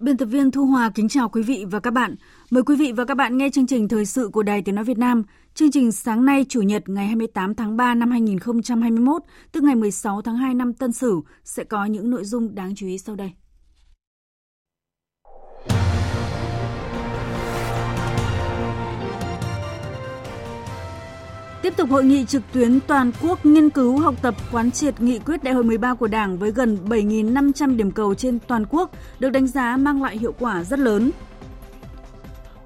Biên tập viên Thu Hòa kính chào quý vị và các bạn. Mời quý vị và các bạn nghe chương trình Thời sự của Đài Tiếng Nói Việt Nam. Chương trình sáng nay Chủ nhật ngày 28 tháng 3 năm 2021, tức ngày 16 tháng 2 năm Tân Sửu, sẽ có những nội dung đáng chú ý sau đây. Tiếp tục hội nghị trực tuyến toàn quốc nghiên cứu học tập quán triệt nghị quyết Đại hội 13 của Đảng với gần 7.500 điểm cầu trên toàn quốc được đánh giá mang lại hiệu quả rất lớn.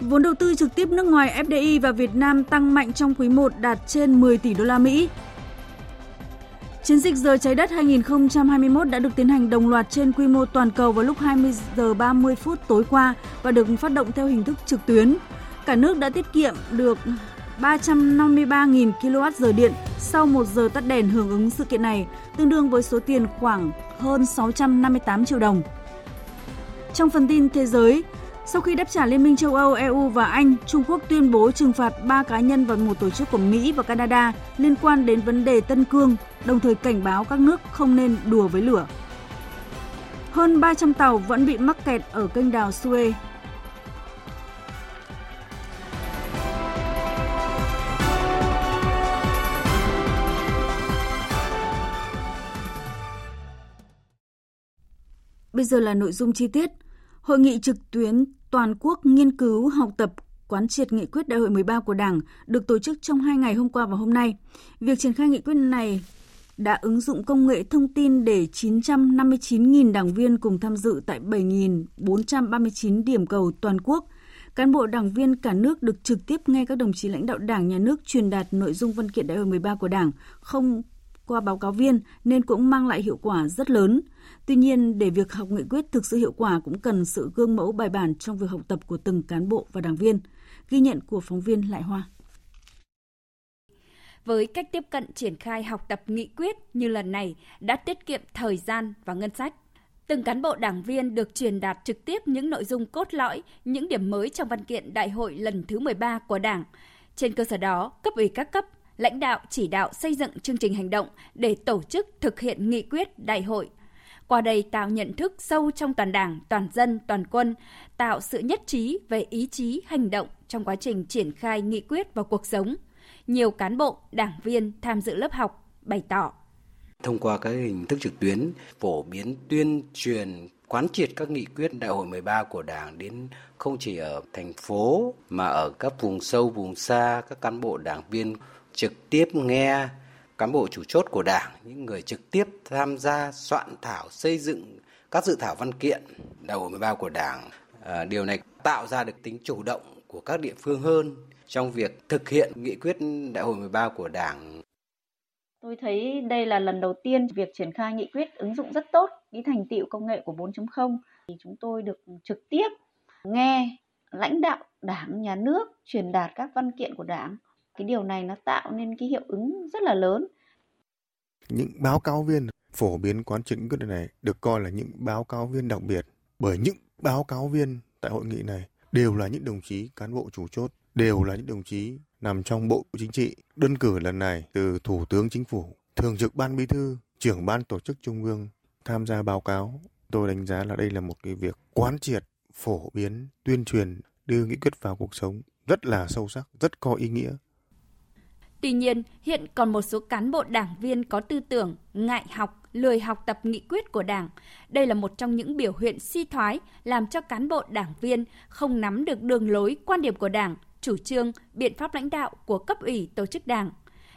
Vốn đầu tư trực tiếp nước ngoài FDI vào Việt Nam tăng mạnh trong quý 1 đạt trên 10 tỷ đô la Mỹ. Chiến dịch Giờ Trái Đất 2021 đã được tiến hành đồng loạt trên quy mô toàn cầu vào lúc 20 giờ 30 phút tối qua và được phát động theo hình thức trực tuyến. Cả nước đã tiết kiệm được 353.000 kWh điện sau 1 giờ tắt đèn hưởng ứng sự kiện này, tương đương với số tiền khoảng hơn 658 triệu đồng. Trong phần tin thế giới, sau khi đáp trả Liên minh châu Âu, EU và Anh, Trung Quốc tuyên bố trừng phạt 3 cá nhân và một tổ chức của Mỹ và Canada liên quan đến vấn đề Tân Cương, đồng thời cảnh báo các nước không nên đùa với lửa. Hơn 300 tàu vẫn bị mắc kẹt ở kênh đào Suez. Bây giờ là nội dung chi tiết. Hội nghị trực tuyến toàn quốc nghiên cứu học tập quán triệt nghị quyết Đại hội 13 của Đảng được tổ chức trong 2 ngày hôm qua và hôm nay. Việc triển khai nghị quyết này đã ứng dụng công nghệ thông tin để 959.000 đảng viên cùng tham dự tại 7.439 điểm cầu toàn quốc. Cán bộ đảng viên cả nước được trực tiếp nghe các đồng chí lãnh đạo Đảng, Nhà nước truyền đạt nội dung văn kiện Đại hội 13 của Đảng, không qua báo cáo viên nên cũng mang lại hiệu quả rất lớn. Tuy nhiên, để việc học nghị quyết thực sự hiệu quả cũng cần sự gương mẫu bài bản trong việc học tập của từng cán bộ và đảng viên. Ghi nhận của phóng viên Lại Hoa. Với cách tiếp cận triển khai học tập nghị quyết như lần này đã tiết kiệm thời gian và ngân sách. Từng cán bộ đảng viên được truyền đạt trực tiếp những nội dung cốt lõi, những điểm mới trong văn kiện Đại hội lần thứ 13 của Đảng. Trên cơ sở đó, cấp ủy các cấp, lãnh đạo chỉ đạo xây dựng chương trình hành động để tổ chức thực hiện nghị quyết đại hội. Qua đây tạo nhận thức sâu trong toàn đảng, toàn dân, toàn quân, tạo sự nhất trí về ý chí, hành động trong quá trình triển khai nghị quyết vào cuộc sống. Nhiều cán bộ, đảng viên tham dự lớp học bày tỏ. Thông qua các hình thức trực tuyến, phổ biến tuyên truyền, quán triệt các nghị quyết Đại hội 13 của Đảng đến không chỉ ở thành phố mà ở các vùng sâu, vùng xa, các cán bộ, đảng viên trực tiếp nghe cán bộ chủ chốt của Đảng, những người trực tiếp tham gia soạn thảo xây dựng các dự thảo văn kiện Đại hội 13 của Đảng. Điều này tạo ra được tính chủ động của các địa phương hơn trong việc thực hiện nghị quyết Đại hội 13 của Đảng. Tôi thấy đây là lần đầu tiên việc triển khai nghị quyết ứng dụng rất tốt cái thành tựu công nghệ của 4.0. Thì chúng tôi được trực tiếp nghe lãnh đạo Đảng, Nhà nước truyền đạt các văn kiện của Đảng. Cái điều này nó tạo nên cái hiệu ứng rất là lớn. Những báo cáo viên phổ biến quán triệt nghị quyết này được coi là những báo cáo viên đặc biệt, bởi những báo cáo viên tại hội nghị này đều là những đồng chí cán bộ chủ chốt, đều là những đồng chí nằm trong Bộ Chính trị. Đơn cử lần này từ Thủ tướng Chính phủ, Thường trực Ban Bí thư, Trưởng Ban Tổ chức Trung ương tham gia báo cáo. Tôi đánh giá là đây là một cái việc quán triệt, phổ biến, tuyên truyền, đưa nghị quyết vào cuộc sống rất là sâu sắc, rất có ý nghĩa. Tuy nhiên, hiện còn một số cán bộ đảng viên có tư tưởng ngại học, lười học tập nghị quyết của Đảng. Đây là một trong những biểu hiện suy thoái làm cho cán bộ đảng viên không nắm được đường lối, quan điểm của Đảng, chủ trương, biện pháp lãnh đạo của cấp ủy tổ chức Đảng.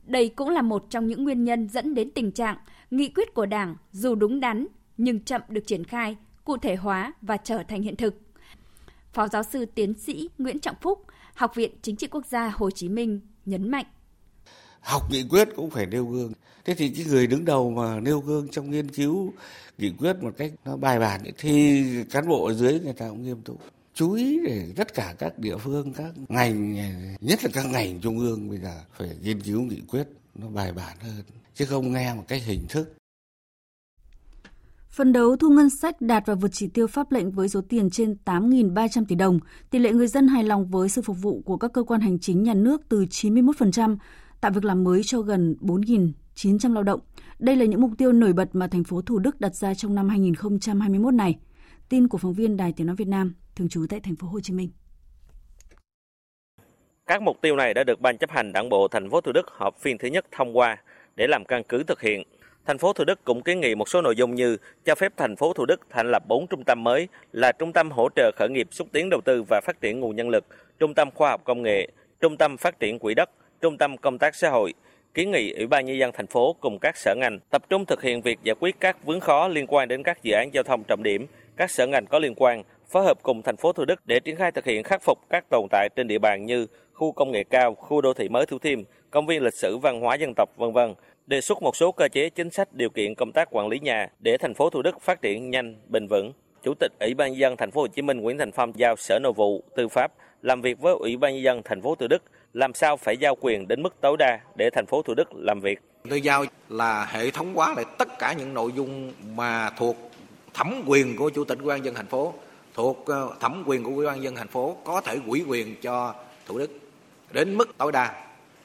Đây cũng là một trong những nguyên nhân dẫn đến tình trạng nghị quyết của Đảng dù đúng đắn nhưng chậm được triển khai, cụ thể hóa và trở thành hiện thực. Phó giáo sư tiến sĩ Nguyễn Trọng Phúc, Học viện Chính trị Quốc gia Hồ Chí Minh nhấn mạnh. Học nghị quyết cũng phải nêu gương. Thế thì cái người đứng đầu mà nêu gương trong nghiên cứu nghị quyết một cách nó bài bản thì cán bộ ở dưới người ta cũng nghiêm túc. Chú ý để tất cả các địa phương, các ngành, nhất là các ngành trung ương bây giờ phải nghiên cứu nghị quyết nó bài bản hơn, chứ không nghe một cách hình thức. Phấn đấu thu ngân sách đạt và vượt chỉ tiêu pháp lệnh với số tiền trên 8.300 tỷ đồng. Tỷ lệ người dân hài lòng với sự phục vụ của các cơ quan hành chính nhà nước từ 91%, tạo việc làm mới cho gần 4.900 lao động. Đây là những mục tiêu nổi bật mà thành phố Thủ Đức đặt ra trong năm 2021 này. Tin của phóng viên Đài Tiếng nói Việt Nam, thường trú tại thành phố Hồ Chí Minh. Các mục tiêu này đã được Ban chấp hành Đảng bộ thành phố Thủ Đức họp phiên thứ nhất thông qua để làm căn cứ thực hiện. Thành phố Thủ Đức cũng kiến nghị một số nội dung như cho phép thành phố Thủ Đức thành lập 4 trung tâm mới là Trung tâm hỗ trợ khởi nghiệp, xúc tiến đầu tư và phát triển nguồn nhân lực, Trung tâm khoa học công nghệ, Trung tâm phát triển quỹ đất, Trung tâm công tác xã hội. Kiến nghị Ủy ban nhân dân thành phố cùng các sở ngành tập trung thực hiện việc giải quyết các vướng khó liên quan đến các dự án giao thông trọng điểm, các sở ngành có liên quan phối hợp cùng thành phố Thủ Đức để triển khai thực hiện khắc phục các tồn tại trên địa bàn như khu công nghệ cao, khu đô thị mới Thủ Thiêm, công viên lịch sử văn hóa dân tộc v.v. Đề xuất một số cơ chế chính sách điều kiện công tác quản lý nhà để thành phố Thủ Đức phát triển nhanh, bền vững. Chủ tịch Ủy ban nhân dân thành phố Hồ Chí Minh Nguyễn Thành Phong giao Sở Nội vụ, Tư pháp làm việc với Ủy ban nhân dân thành phố Thủ Đức làm sao phải giao quyền đến mức tối đa để thành phố Thủ Đức làm việc. Tôi giao là hệ thống hóa lại tất cả những nội dung mà thuộc thẩm quyền của Chủ tịch Ủy ban nhân dân thành phố, thuộc thẩm quyền của Ủy ban nhân dân thành phố có thể ủy quyền cho Thủ Đức đến mức tối đa.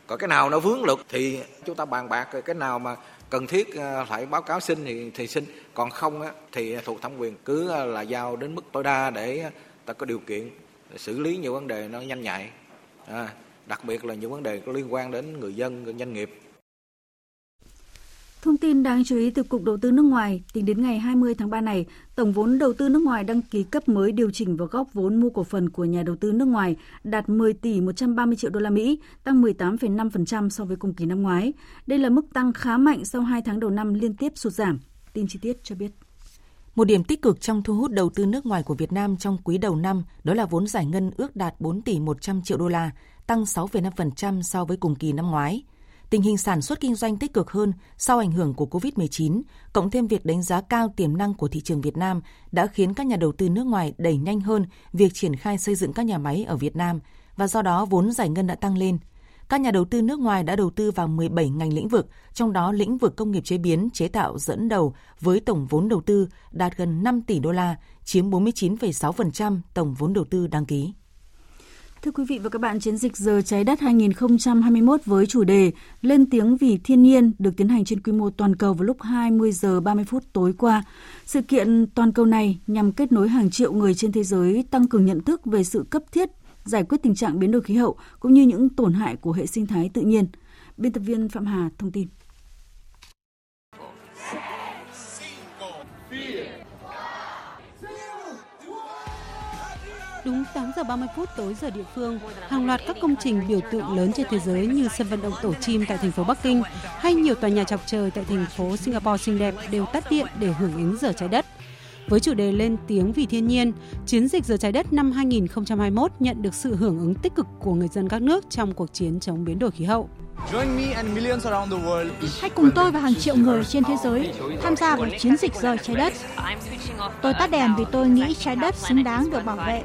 Còn cái nào nó vướng luật thì chúng ta bàn bạc, cái nào mà cần thiết phải báo cáo xin thì xin, còn không thì thuộc thẩm quyền cứ là giao đến mức tối đa để ta có điều kiện xử lý nhiều vấn đề nó nhanh nhạy, đặc biệt là những vấn đề có liên quan đến người dân, doanh nghiệp. Thông tin đáng chú ý từ Cục Đầu tư nước ngoài, tính đến ngày 20 tháng 3 này, tổng vốn đầu tư nước ngoài đăng ký cấp mới điều chỉnh vào góp vốn mua cổ phần của nhà đầu tư nước ngoài đạt 10 tỷ 130 triệu đô la Mỹ, tăng 18,5% so với cùng kỳ năm ngoái. Đây là mức tăng khá mạnh sau 2 tháng đầu năm liên tiếp sụt giảm. Tin chi tiết cho biết. Một điểm tích cực trong thu hút đầu tư nước ngoài của Việt Nam trong quý đầu năm đó là vốn giải ngân ước đạt 4 tỷ 100 triệu đô la, tăng 6,5% so với cùng kỳ năm ngoái. Tình hình sản xuất kinh doanh tích cực hơn sau ảnh hưởng của COVID-19, cộng thêm việc đánh giá cao tiềm năng của thị trường Việt Nam đã khiến các nhà đầu tư nước ngoài đẩy nhanh hơn việc triển khai xây dựng các nhà máy ở Việt Nam và do đó vốn giải ngân đã tăng lên. Các nhà đầu tư nước ngoài đã đầu tư vào 17 ngành lĩnh vực, trong đó lĩnh vực công nghiệp chế biến, chế tạo dẫn đầu với tổng vốn đầu tư đạt gần 5 tỷ đô la, chiếm 49,6% tổng vốn đầu tư đăng ký. Thưa quý vị và các bạn, chiến dịch Giờ Trái Đất 2021 với chủ đề Lên tiếng vì thiên nhiên được tiến hành trên quy mô toàn cầu vào lúc 20 giờ 30 phút tối qua. Sự kiện toàn cầu này nhằm kết nối hàng triệu người trên thế giới, tăng cường nhận thức về sự cấp thiết, giải quyết tình trạng biến đổi khí hậu cũng như những tổn hại của hệ sinh thái tự nhiên. Biên tập viên Phạm Hà thông tin. Đúng 8 giờ 30 phút tối giờ địa phương, hàng loạt các công trình biểu tượng lớn trên thế giới như sân vận động Tổ Chim tại thành phố Bắc Kinh hay nhiều tòa nhà chọc trời tại thành phố Singapore xinh đẹp đều tắt điện để hưởng ứng Giờ Trái Đất. Với chủ đề Lên tiếng vì thiên nhiên, chiến dịch Giờ Trái Đất năm 2021 nhận được sự hưởng ứng tích cực của người dân các nước trong cuộc chiến chống biến đổi khí hậu. Hãy cùng tôi và hàng triệu người trên thế giới tham gia vào chiến dịch Giờ Trái Đất. Tôi tắt đèn vì tôi nghĩ trái đất xứng đáng được bảo vệ.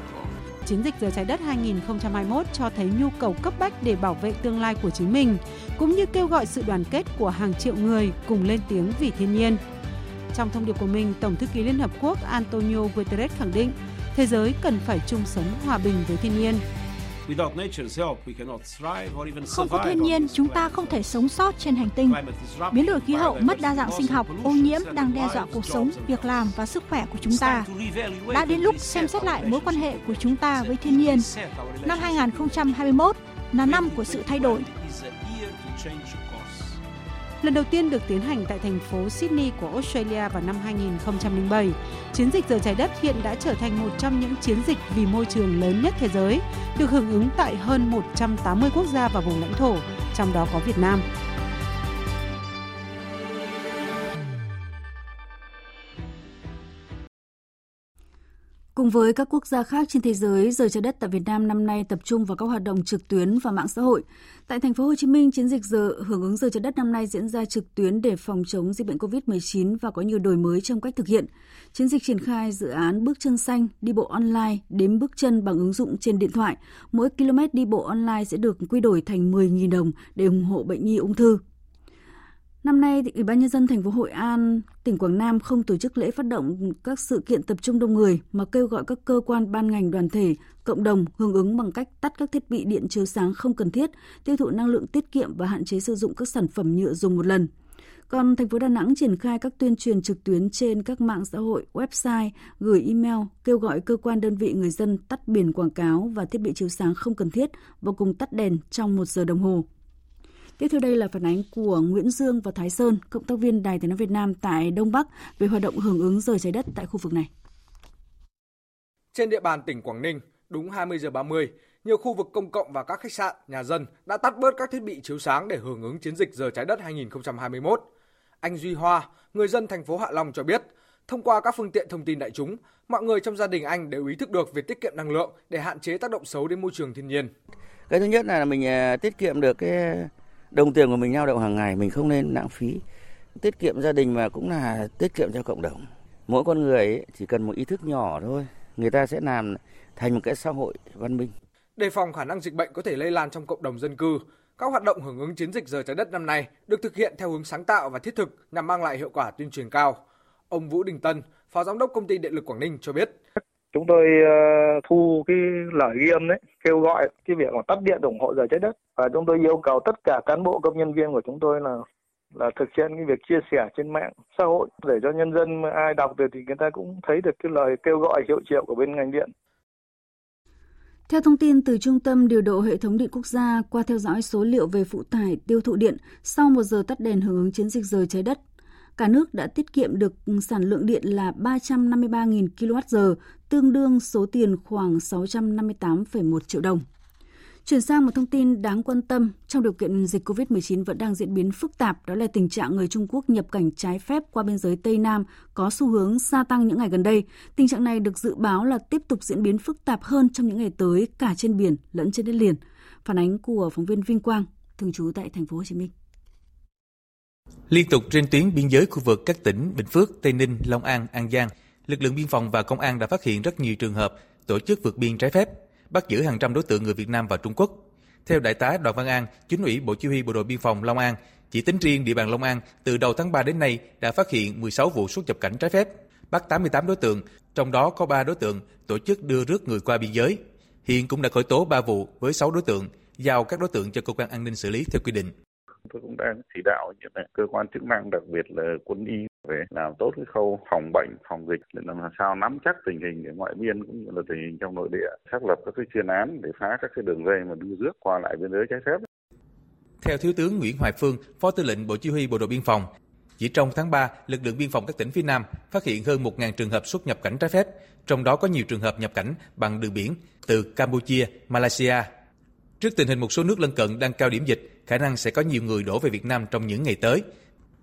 Chiến dịch Giờ Trái Đất 2021 cho thấy nhu cầu cấp bách để bảo vệ tương lai của chính mình, cũng như kêu gọi sự đoàn kết của hàng triệu người cùng lên tiếng vì thiên nhiên. Trong thông điệp của mình, Tổng thư ký Liên Hợp Quốc Antonio Guterres khẳng định thế giới cần phải chung sống hòa bình với thiên nhiên. Không có thiên nhiên, chúng ta không thể sống sót trên hành tinh. Biến đổi khí hậu, mất đa dạng sinh học, ô nhiễm đang đe dọa cuộc sống, việc làm và sức khỏe của chúng ta. Đã đến lúc xem xét lại mối quan hệ của chúng ta với thiên nhiên. Năm 2021 là năm của sự thay đổi. Lần đầu tiên được tiến hành tại thành phố Sydney của Australia vào năm 2007, chiến dịch Giờ Trái Đất hiện đã trở thành một trong những chiến dịch vì môi trường lớn nhất thế giới, được hưởng ứng tại hơn 180 quốc gia và vùng lãnh thổ, trong đó có Việt Nam. Cùng với các quốc gia khác trên thế giới, Giờ Trái Đất tại Việt Nam năm nay tập trung vào các hoạt động trực tuyến và mạng xã hội. Tại thành phố Hồ Chí Minh, chiến dịch hưởng ứng Giờ Trái Đất năm nay diễn ra trực tuyến để phòng chống dịch bệnh COVID-19 và có nhiều đổi mới trong cách thực hiện. Chiến dịch triển khai dự án bước chân xanh, đi bộ online, đếm bước chân bằng ứng dụng trên điện thoại. Mỗi km đi bộ online sẽ được quy đổi thành 10.000 đồng để ủng hộ bệnh nhi ung thư. Năm nay, Ủy ban Nhân dân thành phố Hội An, tỉnh Quảng Nam không tổ chức lễ phát động các sự kiện tập trung đông người mà kêu gọi các cơ quan, ban ngành, đoàn thể, cộng đồng hưởng ứng bằng cách tắt các thiết bị điện chiếu sáng không cần thiết, tiêu thụ năng lượng tiết kiệm và hạn chế sử dụng các sản phẩm nhựa dùng một lần. Còn thành phố Đà Nẵng triển khai các tuyên truyền trực tuyến trên các mạng xã hội, website, gửi email, kêu gọi cơ quan đơn vị người dân tắt biển quảng cáo và thiết bị chiếu sáng không cần thiết và cùng tắt đèn trong 1 giờ đồng hồ. Tiếp theo đây là phản ánh của Nguyễn Dương và Thái Sơn, cộng tác viên Đài Tiếng nói Việt Nam tại Đông Bắc về hoạt động hưởng ứng Giờ Trái Đất tại khu vực này. Trên địa bàn tỉnh Quảng Ninh, đúng 20:30, nhiều khu vực công cộng và các khách sạn, nhà dân đã tắt bớt các thiết bị chiếu sáng để hưởng ứng chiến dịch Giờ Trái Đất 2021. Anh Duy Hoa, người dân thành phố Hạ Long cho biết, thông qua các phương tiện thông tin đại chúng, mọi người trong gia đình anh đều ý thức được việc tiết kiệm năng lượng để hạn chế tác động xấu đến môi trường thiên nhiên. Cái thứ nhất là mình tiết kiệm được cái đồng tiền của mình lao động hàng ngày, mình không nên lãng phí, tiết kiệm gia đình mà cũng là tiết kiệm cho cộng đồng. Mỗi con người ấy, chỉ cần một ý thức nhỏ thôi, người ta sẽ làm thành một cái xã hội văn minh. Đề phòng khả năng dịch bệnh có thể lây lan trong cộng đồng dân cư, các hoạt động hưởng ứng chiến dịch Giờ Trái Đất năm nay được thực hiện theo hướng sáng tạo và thiết thực nhằm mang lại hiệu quả tuyên truyền cao. Ông Vũ Đình Tân, Phó Giám đốc Công ty Điện lực Quảng Ninh cho biết. Chúng tôi thu cái lời ghi âm đấy, kêu gọi cái việc mà tắt điện ủng hộ Giờ Trái Đất, và chúng tôi yêu cầu tất cả cán bộ công nhân viên của chúng tôi là thực hiện cái việc chia sẻ trên mạng xã hội để cho nhân dân ai đọc được thì người ta cũng thấy được cái lời kêu gọi hiệu triệu của bên ngành điện. Theo thông tin từ Trung tâm Điều độ Hệ thống Điện Quốc gia, qua theo dõi số liệu về phụ tải tiêu thụ điện sau 1 giờ tắt đèn hưởng ứng chiến dịch Giờ Trái Đất, cả nước đã tiết kiệm được sản lượng điện là 353.000 kWh, tương đương số tiền khoảng 658,1 triệu đồng. Chuyển sang một thông tin đáng quan tâm, trong điều kiện dịch COVID-19 vẫn đang diễn biến phức tạp, đó là tình trạng người Trung Quốc nhập cảnh trái phép qua biên giới Tây Nam có xu hướng gia tăng những ngày gần đây. Tình trạng này được dự báo là tiếp tục diễn biến phức tạp hơn trong những ngày tới cả trên biển lẫn trên đất liền. Phản ánh của phóng viên Vinh Quang, thường trú tại thành phố Hồ Chí Minh. Liên tục trên tuyến biên giới khu vực các tỉnh Bình Phước, Tây Ninh, Long An, An Giang, lực lượng biên phòng và công an đã phát hiện rất nhiều trường hợp tổ chức vượt biên trái phép, bắt giữ hàng trăm đối tượng người Việt Nam và Trung Quốc. Theo Đại tá Đoàn Văn An, Chính ủy Bộ Chỉ huy Bộ đội Biên phòng Long An, chỉ tính riêng địa bàn Long An, từ đầu tháng 3 đến nay đã phát hiện 16 vụ xuất nhập cảnh trái phép, bắt 88 đối tượng, trong đó có 3 đối tượng tổ chức đưa rước người qua biên giới. Hiện cũng đã khởi tố 3 vụ với 6 đối tượng, giao các đối tượng cho cơ quan an ninh xử lý theo quy định. Tôi cũng đang chỉ đạo những cơ quan chức năng, đặc biệt là quân y, về làm tốt cái khâu phòng bệnh, phòng dịch để làm sao nắm chắc tình hình ở ngoại biên cũng như là tình hình trong nội địa, xác lập các cái chuyên án để phá các cái đường dây mà đưa rước qua lại biên giới trái phép. Theo Thiếu tướng Nguyễn Hoài Phương, Phó Tư lệnh Bộ Chỉ huy Bộ đội Biên phòng, chỉ trong tháng 3, lực lượng biên phòng các tỉnh phía Nam phát hiện hơn 1.000 trường hợp xuất nhập cảnh trái phép, trong đó có nhiều trường hợp nhập cảnh bằng đường biển từ Campuchia, Malaysia. Trước tình hình một số nước lân cận đang cao điểm dịch, khả năng sẽ có nhiều người đổ về Việt Nam trong những ngày tới.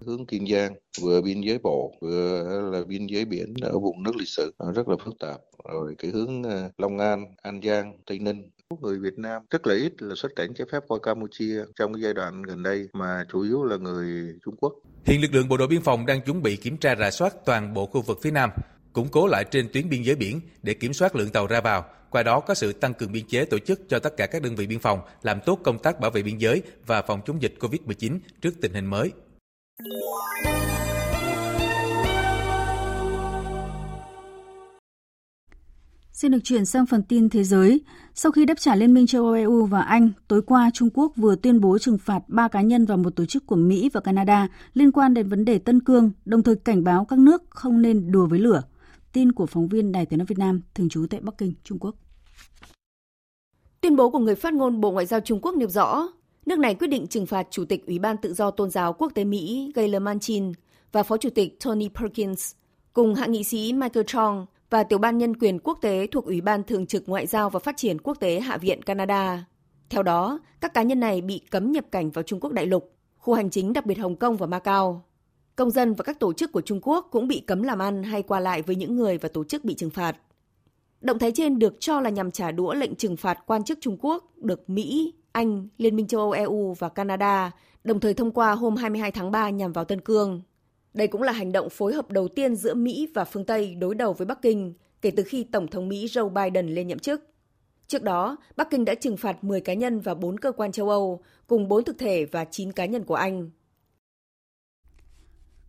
Hướng Kiên Giang, vừa biên giới bộ, vừa là biên giới biển ở vùng nước lịch sử, rất là phức tạp. Rồi cái hướng Long An, An Giang, Tây Ninh. Người Việt Nam rất là ít là xuất cảnh trái phép qua Campuchia trong giai đoạn gần đây, mà chủ yếu là người Trung Quốc. Hiện lực lượng Bộ đội Biên phòng đang chuẩn bị kiểm tra rà soát toàn bộ khu vực phía Nam, củng cố lại trên tuyến biên giới biển để kiểm soát lượng tàu ra vào, qua đó có sự tăng cường biên chế tổ chức cho tất cả các đơn vị biên phòng làm tốt công tác bảo vệ biên giới và phòng chống dịch COVID-19 trước tình hình mới. Xin được chuyển sang phần tin thế giới. Sau khi đáp trả Liên minh châu Âu EU và Anh, tối qua Trung Quốc vừa tuyên bố trừng phạt 3 cá nhân và một tổ chức của Mỹ và Canada liên quan đến vấn đề Tân Cương, đồng thời cảnh báo các nước không nên đùa với lửa. Tin của phóng viên Đài Tiếng nói Việt Nam, thường trú tại Bắc Kinh, Trung Quốc. Tuyên bố của người phát ngôn Bộ Ngoại giao Trung Quốc nêu rõ, nước này quyết định trừng phạt Chủ tịch Ủy ban Tự do Tôn giáo Quốc tế Mỹ Gayle Manchin và Phó Chủ tịch Tony Perkins, cùng hạ nghị sĩ Michael Chong và Tiểu ban Nhân quyền quốc tế thuộc Ủy ban Thường trực Ngoại giao và Phát triển Quốc tế Hạ viện Canada. Theo đó, các cá nhân này bị cấm nhập cảnh vào Trung Quốc đại lục, khu hành chính đặc biệt Hồng Kông và Macau. Công dân và các tổ chức của Trung Quốc cũng bị cấm làm ăn hay qua lại với những người và tổ chức bị trừng phạt. Động thái trên được cho là nhằm trả đũa lệnh trừng phạt quan chức Trung Quốc được Mỹ, Anh, Liên minh châu Âu EU và Canada đồng thời thông qua hôm 22 tháng 3 nhằm vào Tân Cương. Đây cũng là hành động phối hợp đầu tiên giữa Mỹ và phương Tây đối đầu với Bắc Kinh kể từ khi Tổng thống Mỹ Joe Biden lên nhậm chức. Trước đó, Bắc Kinh đã trừng phạt 10 cá nhân và 4 cơ quan châu Âu, cùng 4 thực thể và 9 cá nhân của Anh.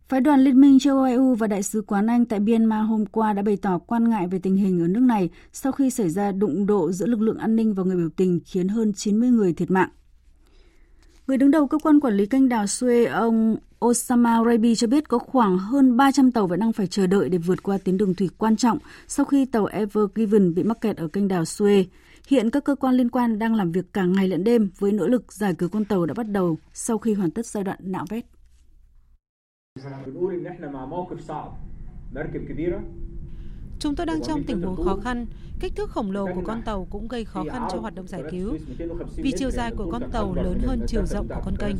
Phái đoàn Liên minh châu Âu và Đại sứ quán Anh tại Myanmar hôm qua đã bày tỏ quan ngại về tình hình ở nước này sau khi xảy ra đụng độ giữa lực lượng an ninh và người biểu tình khiến hơn 90 người thiệt mạng. Người đứng đầu cơ quan quản lý kênh đào Suez, ông Osama Rabi cho biết có khoảng hơn 300 tàu vẫn đang phải chờ đợi để vượt qua tuyến đường thủy quan trọng sau khi tàu Ever Given bị mắc kẹt ở kênh đào Suez. Hiện các cơ quan liên quan đang làm việc cả ngày lẫn đêm với nỗ lực giải cứu con tàu đã bắt đầu sau khi hoàn tất giai đoạn nạo vét. Chúng tôi đang trong tình huống khó khăn, kích thước khổng lồ của con tàu cũng gây khó khăn cho hoạt động giải cứu, vì chiều dài của con tàu lớn hơn chiều rộng của con kênh.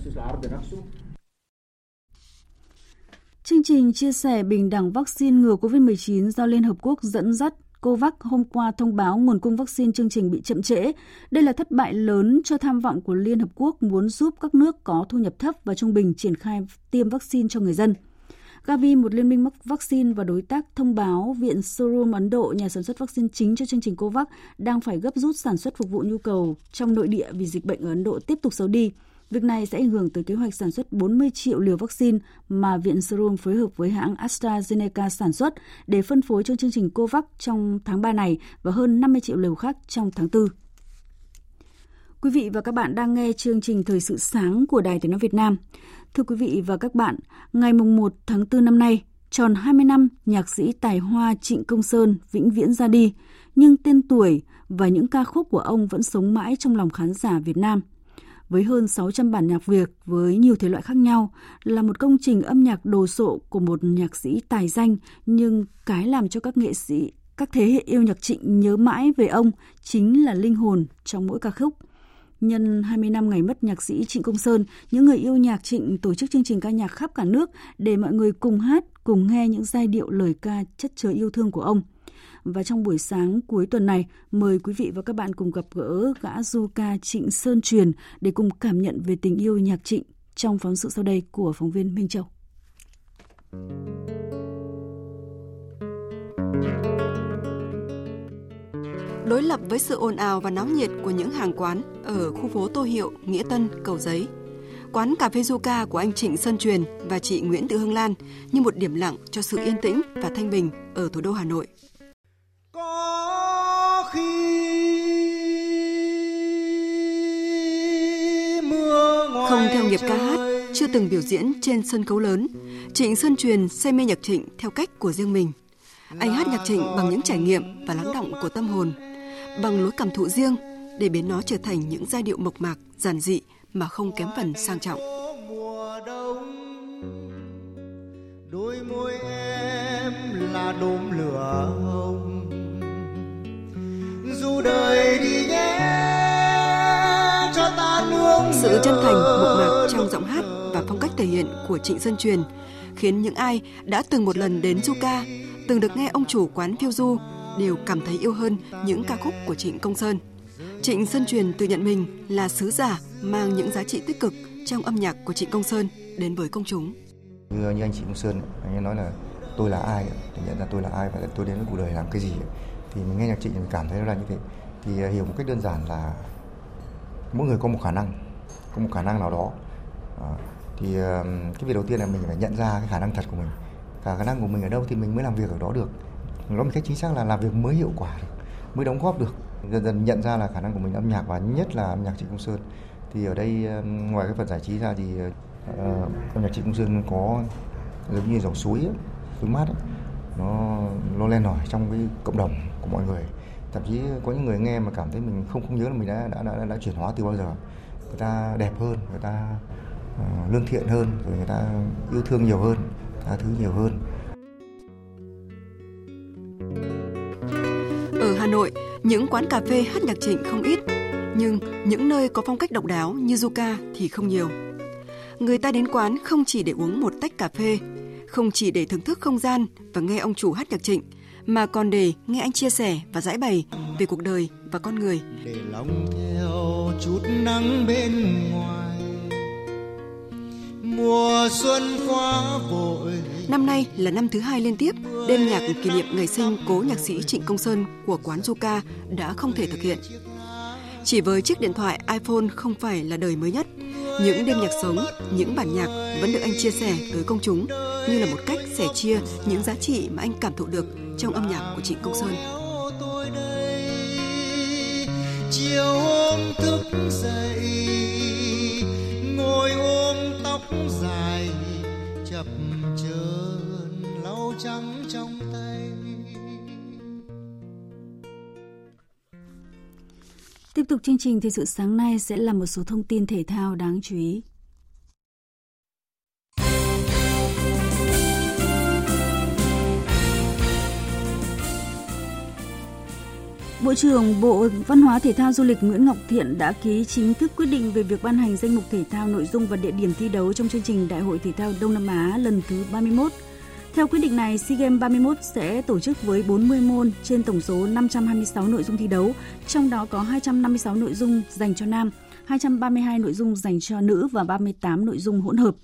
Chương trình chia sẻ bình đẳng vaccine ngừa COVID-19 do Liên Hợp Quốc dẫn dắt Covax hôm qua thông báo nguồn cung vaccine chương trình bị chậm trễ. Đây là thất bại lớn cho tham vọng của Liên Hợp Quốc muốn giúp các nước có thu nhập thấp và trung bình triển khai tiêm vaccine cho người dân. Gavi, một liên minh vaccine và đối tác, thông báo Viện Serum Ấn Độ, nhà sản xuất vaccine chính cho chương trình Covax, đang phải gấp rút sản xuất phục vụ nhu cầu trong nội địa vì dịch bệnh ở Ấn Độ tiếp tục xấu đi. Việc này sẽ ảnh hưởng tới kế hoạch sản xuất 40 triệu liều vaccine mà Viện Serum phối hợp với hãng AstraZeneca sản xuất để phân phối cho chương trình Covax trong tháng 3 này và hơn 50 triệu liều khác trong tháng 4. Quý vị và các bạn đang nghe chương trình Thời sự sáng của Đài Tiếng nói Việt Nam. Thưa quý vị và các bạn, ngày 1 tháng 4 năm nay, tròn 20 năm nhạc sĩ tài hoa Trịnh Công Sơn vĩnh viễn ra đi, nhưng tên tuổi và những ca khúc của ông vẫn sống mãi trong lòng khán giả Việt Nam. Với hơn 600 bản nhạc Việt với nhiều thể loại khác nhau, là một công trình âm nhạc đồ sộ của một nhạc sĩ tài danh, nhưng cái làm cho các nghệ sĩ, các thế hệ yêu nhạc Trịnh nhớ mãi về ông chính là linh hồn trong mỗi ca khúc. Nhân 20 năm ngày mất nhạc sĩ Trịnh Công Sơn, những người yêu nhạc Trịnh tổ chức chương trình ca nhạc khắp cả nước để mọi người cùng hát, cùng nghe những giai điệu lời ca chất chứa yêu thương của ông. Và trong buổi sáng cuối tuần này, mời quý vị và các bạn cùng gặp gỡ gã du ca Trịnh Sơn Truyền để cùng cảm nhận về tình yêu nhạc Trịnh trong phóng sự sau đây của phóng viên Minh Châu. Đối lập với sự ồn ào và náo nhiệt của những hàng quán ở khu phố Tô Hiệu, Nghĩa Tân, Cầu Giấy, quán cà phê du ca của anh Trịnh Sơn Truyền và chị Nguyễn Thị Hương Lan như một điểm lặng cho sự yên tĩnh và thanh bình ở thủ đô Hà Nội. Có khi mưa không theo nghiệp ca hát, chưa từng biểu diễn trên sân khấu lớn, Trịnh Sơn Truyền say mê nhạc Trịnh theo cách của riêng mình. Anh hát nhạc Trịnh bằng những trải nghiệm và lắng đọng của tâm hồn, bằng lối cảm thụ riêng để biến nó trở thành những giai điệu mộc mạc, giản dị mà không kém phần sang trọng. Đôi môi em là đốm lửa hồng, dù đời đi nhé cho ta nương. Sự chân thành, mộc mạc trong giọng hát và phong cách thể hiện của Trịnh Sơn Truyền khiến những ai đã từng một lần đến du ca, từng được nghe ông chủ quán phiêu du đều cảm thấy yêu hơn những ca khúc của Trịnh Công Sơn. Trịnh Sơn Truyền tự nhận mình là sứ giả mang những giá trị tích cực trong âm nhạc của Trịnh Công Sơn đến với công chúng. Như anh Trịnh Công Sơn, anh ấy nói là tôi là ai, để nhận ra tôi là ai và tôi đến với cuộc đời làm cái gì. Thì mình nghe nhạc Trịnh mình cảm thấy nó là như thế. Thì hiểu một cách đơn giản là mỗi người có một khả năng nào đó. Thì cái việc đầu tiên là mình phải nhận ra cái khả năng thật của mình. Khả năng của mình ở đâu thì mình mới làm việc ở đó được. Nói một cách chính xác là làm việc mới hiệu quả được, mới đóng góp được. Dần dần nhận ra là khả năng của mình âm nhạc và nhất là âm nhạc Trịnh Công Sơn. Thì ở đây ngoài cái phần giải trí ra thì âm nhạc Trịnh Công Sơn có giống như dòng suối, suối mát ấy, nó len lỏi trong cái cộng đồng của mọi người. Thậm chí có những người nghe mà cảm thấy mình không nhớ là mình đã chuyển hóa từ bao giờ. Người ta đẹp hơn, người ta lương thiện hơn, rồi người ta yêu thương nhiều hơn, tha thứ nhiều hơn. Ở Hà Nội, những quán cà phê hát nhạc Trịnh không ít, nhưng những nơi có phong cách độc đáo như du ca thì không nhiều. Người ta đến quán không chỉ để uống một tách cà phê, không chỉ để thưởng thức không gian và nghe ông chủ hát nhạc Trịnh, mà còn để nghe anh chia sẻ và giải bày về cuộc đời và con người. Để lòng theo chút nắng bên ngoài, mùa xuân quá vội. Năm nay là năm thứ hai liên tiếp, đêm nhạc kỷ niệm ngày sinh cố nhạc sĩ Trịnh Công Sơn của quán Zuka đã không thể thực hiện. Chỉ với chiếc điện thoại iPhone không phải là đời mới nhất, những đêm nhạc sống, những bản nhạc vẫn được anh chia sẻ tới công chúng như là một cách sẻ chia những giá trị mà anh cảm thụ được trong âm nhạc của Trịnh Công Sơn. Chiều hôm thức dậy, ngồi ôm tóc dài, chập chờn lau trắng trong tay. Tiếp tục chương trình Thời sự sáng nay sẽ là một số thông tin thể thao đáng chú ý. Bộ trưởng Bộ Văn hóa Thể thao Du lịch Nguyễn Ngọc Thiện đã ký chính thức quyết định về việc ban hành danh mục thể thao, nội dung và địa điểm thi đấu trong chương trình Đại hội Thể thao Đông Nam Á lần thứ 31. Theo quyết định này, SEA Games 31 sẽ tổ chức với 40 môn trên tổng số 526 nội dung thi đấu, trong đó có 256 nội dung dành cho nam, 232 nội dung dành cho nữ và 38 nội dung hỗn hợp.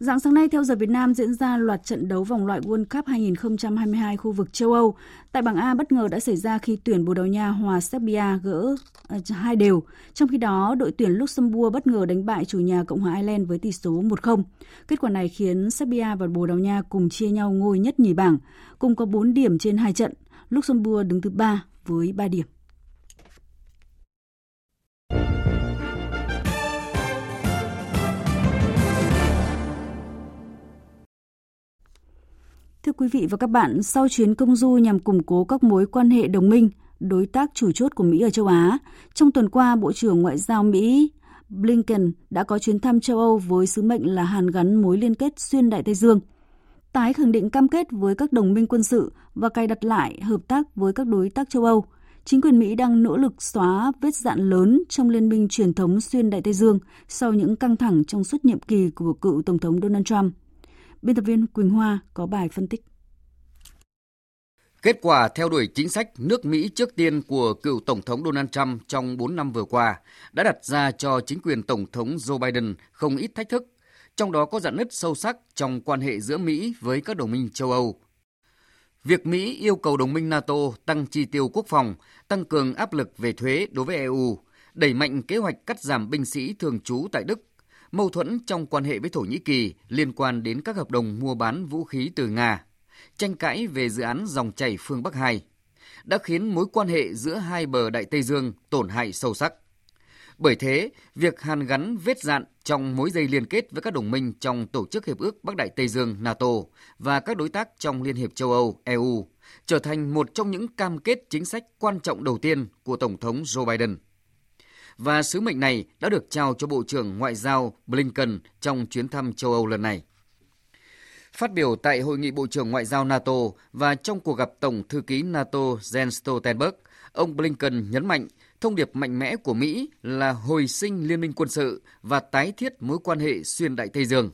Rạng sáng nay theo giờ Việt Nam diễn ra loạt trận đấu vòng loại World Cup 2022 khu vực châu Âu. Tại bảng A bất ngờ đã xảy ra khi tuyển Bồ Đào Nha hòa Serbia gỡ 2-2. Trong khi đó, đội tuyển Luxembourg bất ngờ đánh bại chủ nhà Cộng hòa Ireland với tỷ số 1-0. Kết quả này khiến Serbia và Bồ Đào Nha cùng chia nhau ngôi nhất nhì bảng, cùng có 4 điểm trên 2 trận. Luxembourg đứng thứ 3 với 3 điểm. Thưa quý vị và các bạn, sau chuyến công du nhằm củng cố các mối quan hệ đồng minh, đối tác chủ chốt của Mỹ ở châu Á, trong tuần qua, Bộ trưởng Ngoại giao Mỹ Blinken đã có chuyến thăm châu Âu với sứ mệnh là hàn gắn mối liên kết xuyên Đại Tây Dương, tái khẳng định cam kết với các đồng minh quân sự và cài đặt lại hợp tác với các đối tác châu Âu. Chính quyền Mỹ đang nỗ lực xóa vết rạn lớn trong liên minh truyền thống xuyên Đại Tây Dương sau những căng thẳng trong suốt nhiệm kỳ của cựu Tổng thống Donald Trump. Biên tập viên Quỳnh Hoa có bài phân tích. Kết quả theo đuổi chính sách nước Mỹ trước tiên của cựu Tổng thống Donald Trump trong 4 năm vừa qua đã đặt ra cho chính quyền Tổng thống Joe Biden không ít thách thức, trong đó có rạn nứt sâu sắc trong quan hệ giữa Mỹ với các đồng minh châu Âu. Việc Mỹ yêu cầu đồng minh NATO tăng chi tiêu quốc phòng, tăng cường áp lực về thuế đối với EU, đẩy mạnh kế hoạch cắt giảm binh sĩ thường trú tại Đức, mâu thuẫn trong quan hệ với Thổ Nhĩ Kỳ liên quan đến các hợp đồng mua bán vũ khí từ Nga, tranh cãi về dự án dòng chảy phương Bắc 2 đã khiến mối quan hệ giữa hai bờ Đại Tây Dương tổn hại sâu sắc. Bởi thế, việc hàn gắn vết dạn trong mối dây liên kết với các đồng minh trong Tổ chức Hiệp ước Bắc Đại Tây Dương NATO và các đối tác trong Liên hiệp châu Âu EU trở thành một trong những cam kết chính sách quan trọng đầu tiên của Tổng thống Joe Biden. Và sứ mệnh này đã được trao cho Bộ trưởng Ngoại giao Blinken trong chuyến thăm châu Âu lần này. Phát biểu tại Hội nghị Bộ trưởng Ngoại giao NATO và trong cuộc gặp Tổng thư ký NATO Jens Stoltenberg, ông Blinken nhấn mạnh thông điệp mạnh mẽ của Mỹ là hồi sinh liên minh quân sự và tái thiết mối quan hệ xuyên Đại Tây Dương.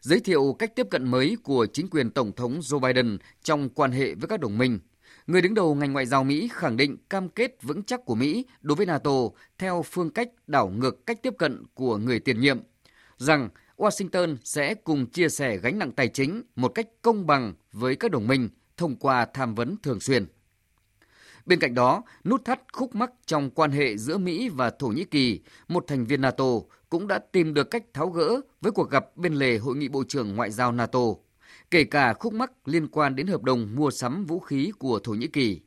Giới thiệu cách tiếp cận mới của chính quyền Tổng thống Joe Biden trong quan hệ với các đồng minh, người đứng đầu ngành ngoại giao Mỹ khẳng định cam kết vững chắc của Mỹ đối với NATO theo phương cách đảo ngược cách tiếp cận của người tiền nhiệm, rằng Washington sẽ cùng chia sẻ gánh nặng tài chính một cách công bằng với các đồng minh thông qua tham vấn thường xuyên. Bên cạnh đó, nút thắt khúc mắc trong quan hệ giữa Mỹ và Thổ Nhĩ Kỳ, một thành viên NATO, cũng đã tìm được cách tháo gỡ với cuộc gặp bên lề Hội nghị Bộ trưởng Ngoại giao NATO, kể cả khúc mắc liên quan đến hợp đồng mua sắm vũ khí của Thổ Nhĩ Kỳ.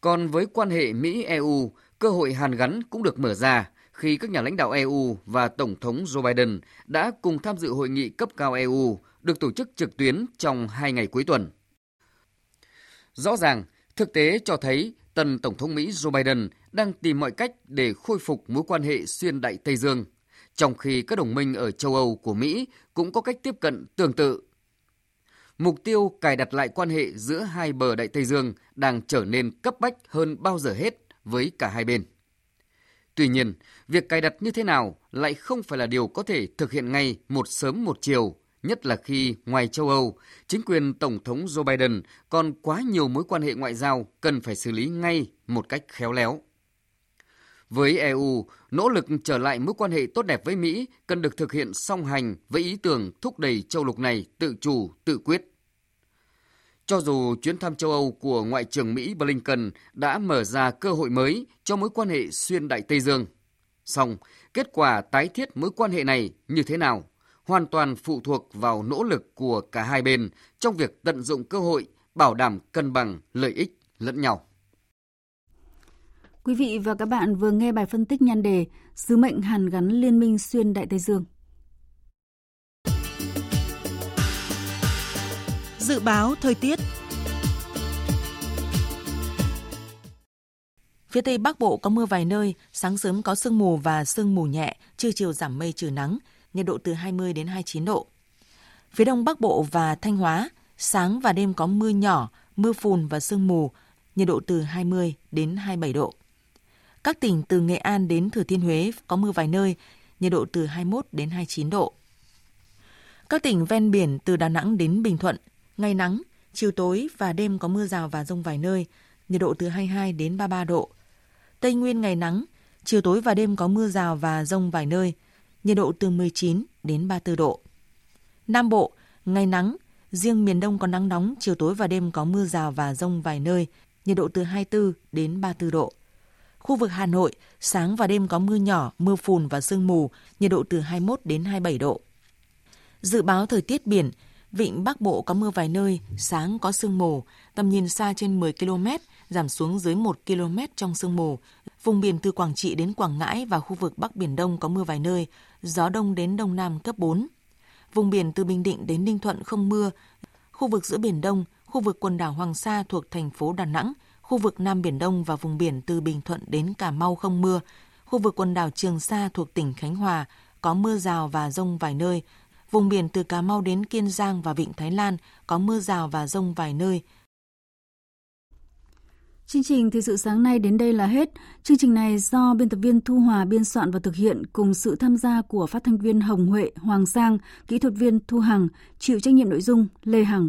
Còn với quan hệ Mỹ-EU, cơ hội hàn gắn cũng được mở ra khi các nhà lãnh đạo EU và Tổng thống Joe Biden đã cùng tham dự hội nghị cấp cao EU được tổ chức trực tuyến trong 2 ngày cuối tuần. Rõ ràng, thực tế cho thấy tân Tổng thống Mỹ Joe Biden đang tìm mọi cách để khôi phục mối quan hệ xuyên Đại Tây Dương, trong khi các đồng minh ở châu Âu của Mỹ cũng có cách tiếp cận tương tự. Mục tiêu cài đặt lại quan hệ giữa hai bờ Đại Tây Dương đang trở nên cấp bách hơn bao giờ hết với cả hai bên. Tuy nhiên, việc cài đặt như thế nào lại không phải là điều có thể thực hiện ngay một sớm một chiều nhất là khi ngoài châu Âu, chính quyền Tổng thống Joe Biden còn quá nhiều mối quan hệ ngoại giao cần phải xử lý ngay một cách khéo léo. Với EU, nỗ lực trở lại mối quan hệ tốt đẹp với Mỹ cần được thực hiện song hành với ý tưởng thúc đẩy châu lục này tự chủ, tự quyết. Cho dù chuyến thăm châu Âu của Ngoại trưởng Mỹ Blinken đã mở ra cơ hội mới cho mối quan hệ xuyên Đại Tây Dương, song kết quả tái thiết mối quan hệ này như thế nào hoàn toàn phụ thuộc vào nỗ lực của cả hai bên trong việc tận dụng cơ hội, bảo đảm cân bằng lợi ích lẫn nhau. Quý vị và các bạn vừa nghe bài phân tích nhan đề Sứ mệnh hàn gắn liên minh xuyên Đại Tây Dương. Dự báo thời tiết. Phía Tây Bắc Bộ có mưa vài nơi, sáng sớm có sương mù và sương mù nhẹ, trưa chiều giảm mây trừ nắng, nhiệt độ từ 20 đến 29 độ. Phía Đông Bắc Bộ và Thanh Hóa, sáng và đêm có mưa nhỏ, mưa phùn và sương mù, nhiệt độ từ 20 đến 27 độ. Các tỉnh từ Nghệ An đến Thừa Thiên Huế có mưa vài nơi, nhiệt độ từ 21 đến 29 độ. Các tỉnh ven biển từ Đà Nẵng đến Bình Thuận, ngày nắng, chiều tối và đêm có mưa rào và dông vài nơi, nhiệt độ từ 22 đến 33 độ. Tây Nguyên ngày nắng, chiều tối và đêm có mưa rào và dông vài nơi, nhiệt độ từ 19 đến 34 độ. Nam Bộ, ngày nắng, riêng miền Đông có nắng nóng, chiều tối và đêm có mưa rào và dông vài nơi, nhiệt độ từ 24 đến 34 độ. Khu vực Hà Nội, sáng và đêm có mưa nhỏ, mưa phùn và sương mù, nhiệt độ từ 21 đến 27 độ. Dự báo thời tiết biển, Vịnh Bắc Bộ có mưa vài nơi, sáng có sương mù, tầm nhìn xa trên 10 km, giảm xuống dưới 1 km trong sương mù. Vùng biển từ Quảng Trị đến Quảng Ngãi và khu vực Bắc Biển Đông có mưa vài nơi, gió đông đến đông nam cấp 4. Vùng biển từ Bình Định đến Ninh Thuận không mưa. Khu vực giữa Biển Đông, khu vực quần đảo Hoàng Sa thuộc thành phố Đà Nẵng, khu vực Nam Biển Đông và vùng biển từ Bình Thuận đến Cà Mau không mưa. Khu vực quần đảo Trường Sa thuộc tỉnh Khánh Hòa có mưa rào và dông vài nơi. Vùng biển từ Cà Mau đến Kiên Giang và Vịnh Thái Lan có mưa rào và dông vài nơi. Chương trình Thời sự sáng nay đến đây là hết. Chương trình này do biên tập viên Thu Hòa biên soạn và thực hiện cùng sự tham gia của phát thanh viên Hồng Huệ, Hoàng Sang, kỹ thuật viên Thu Hằng, chịu trách nhiệm nội dung Lê Hằng.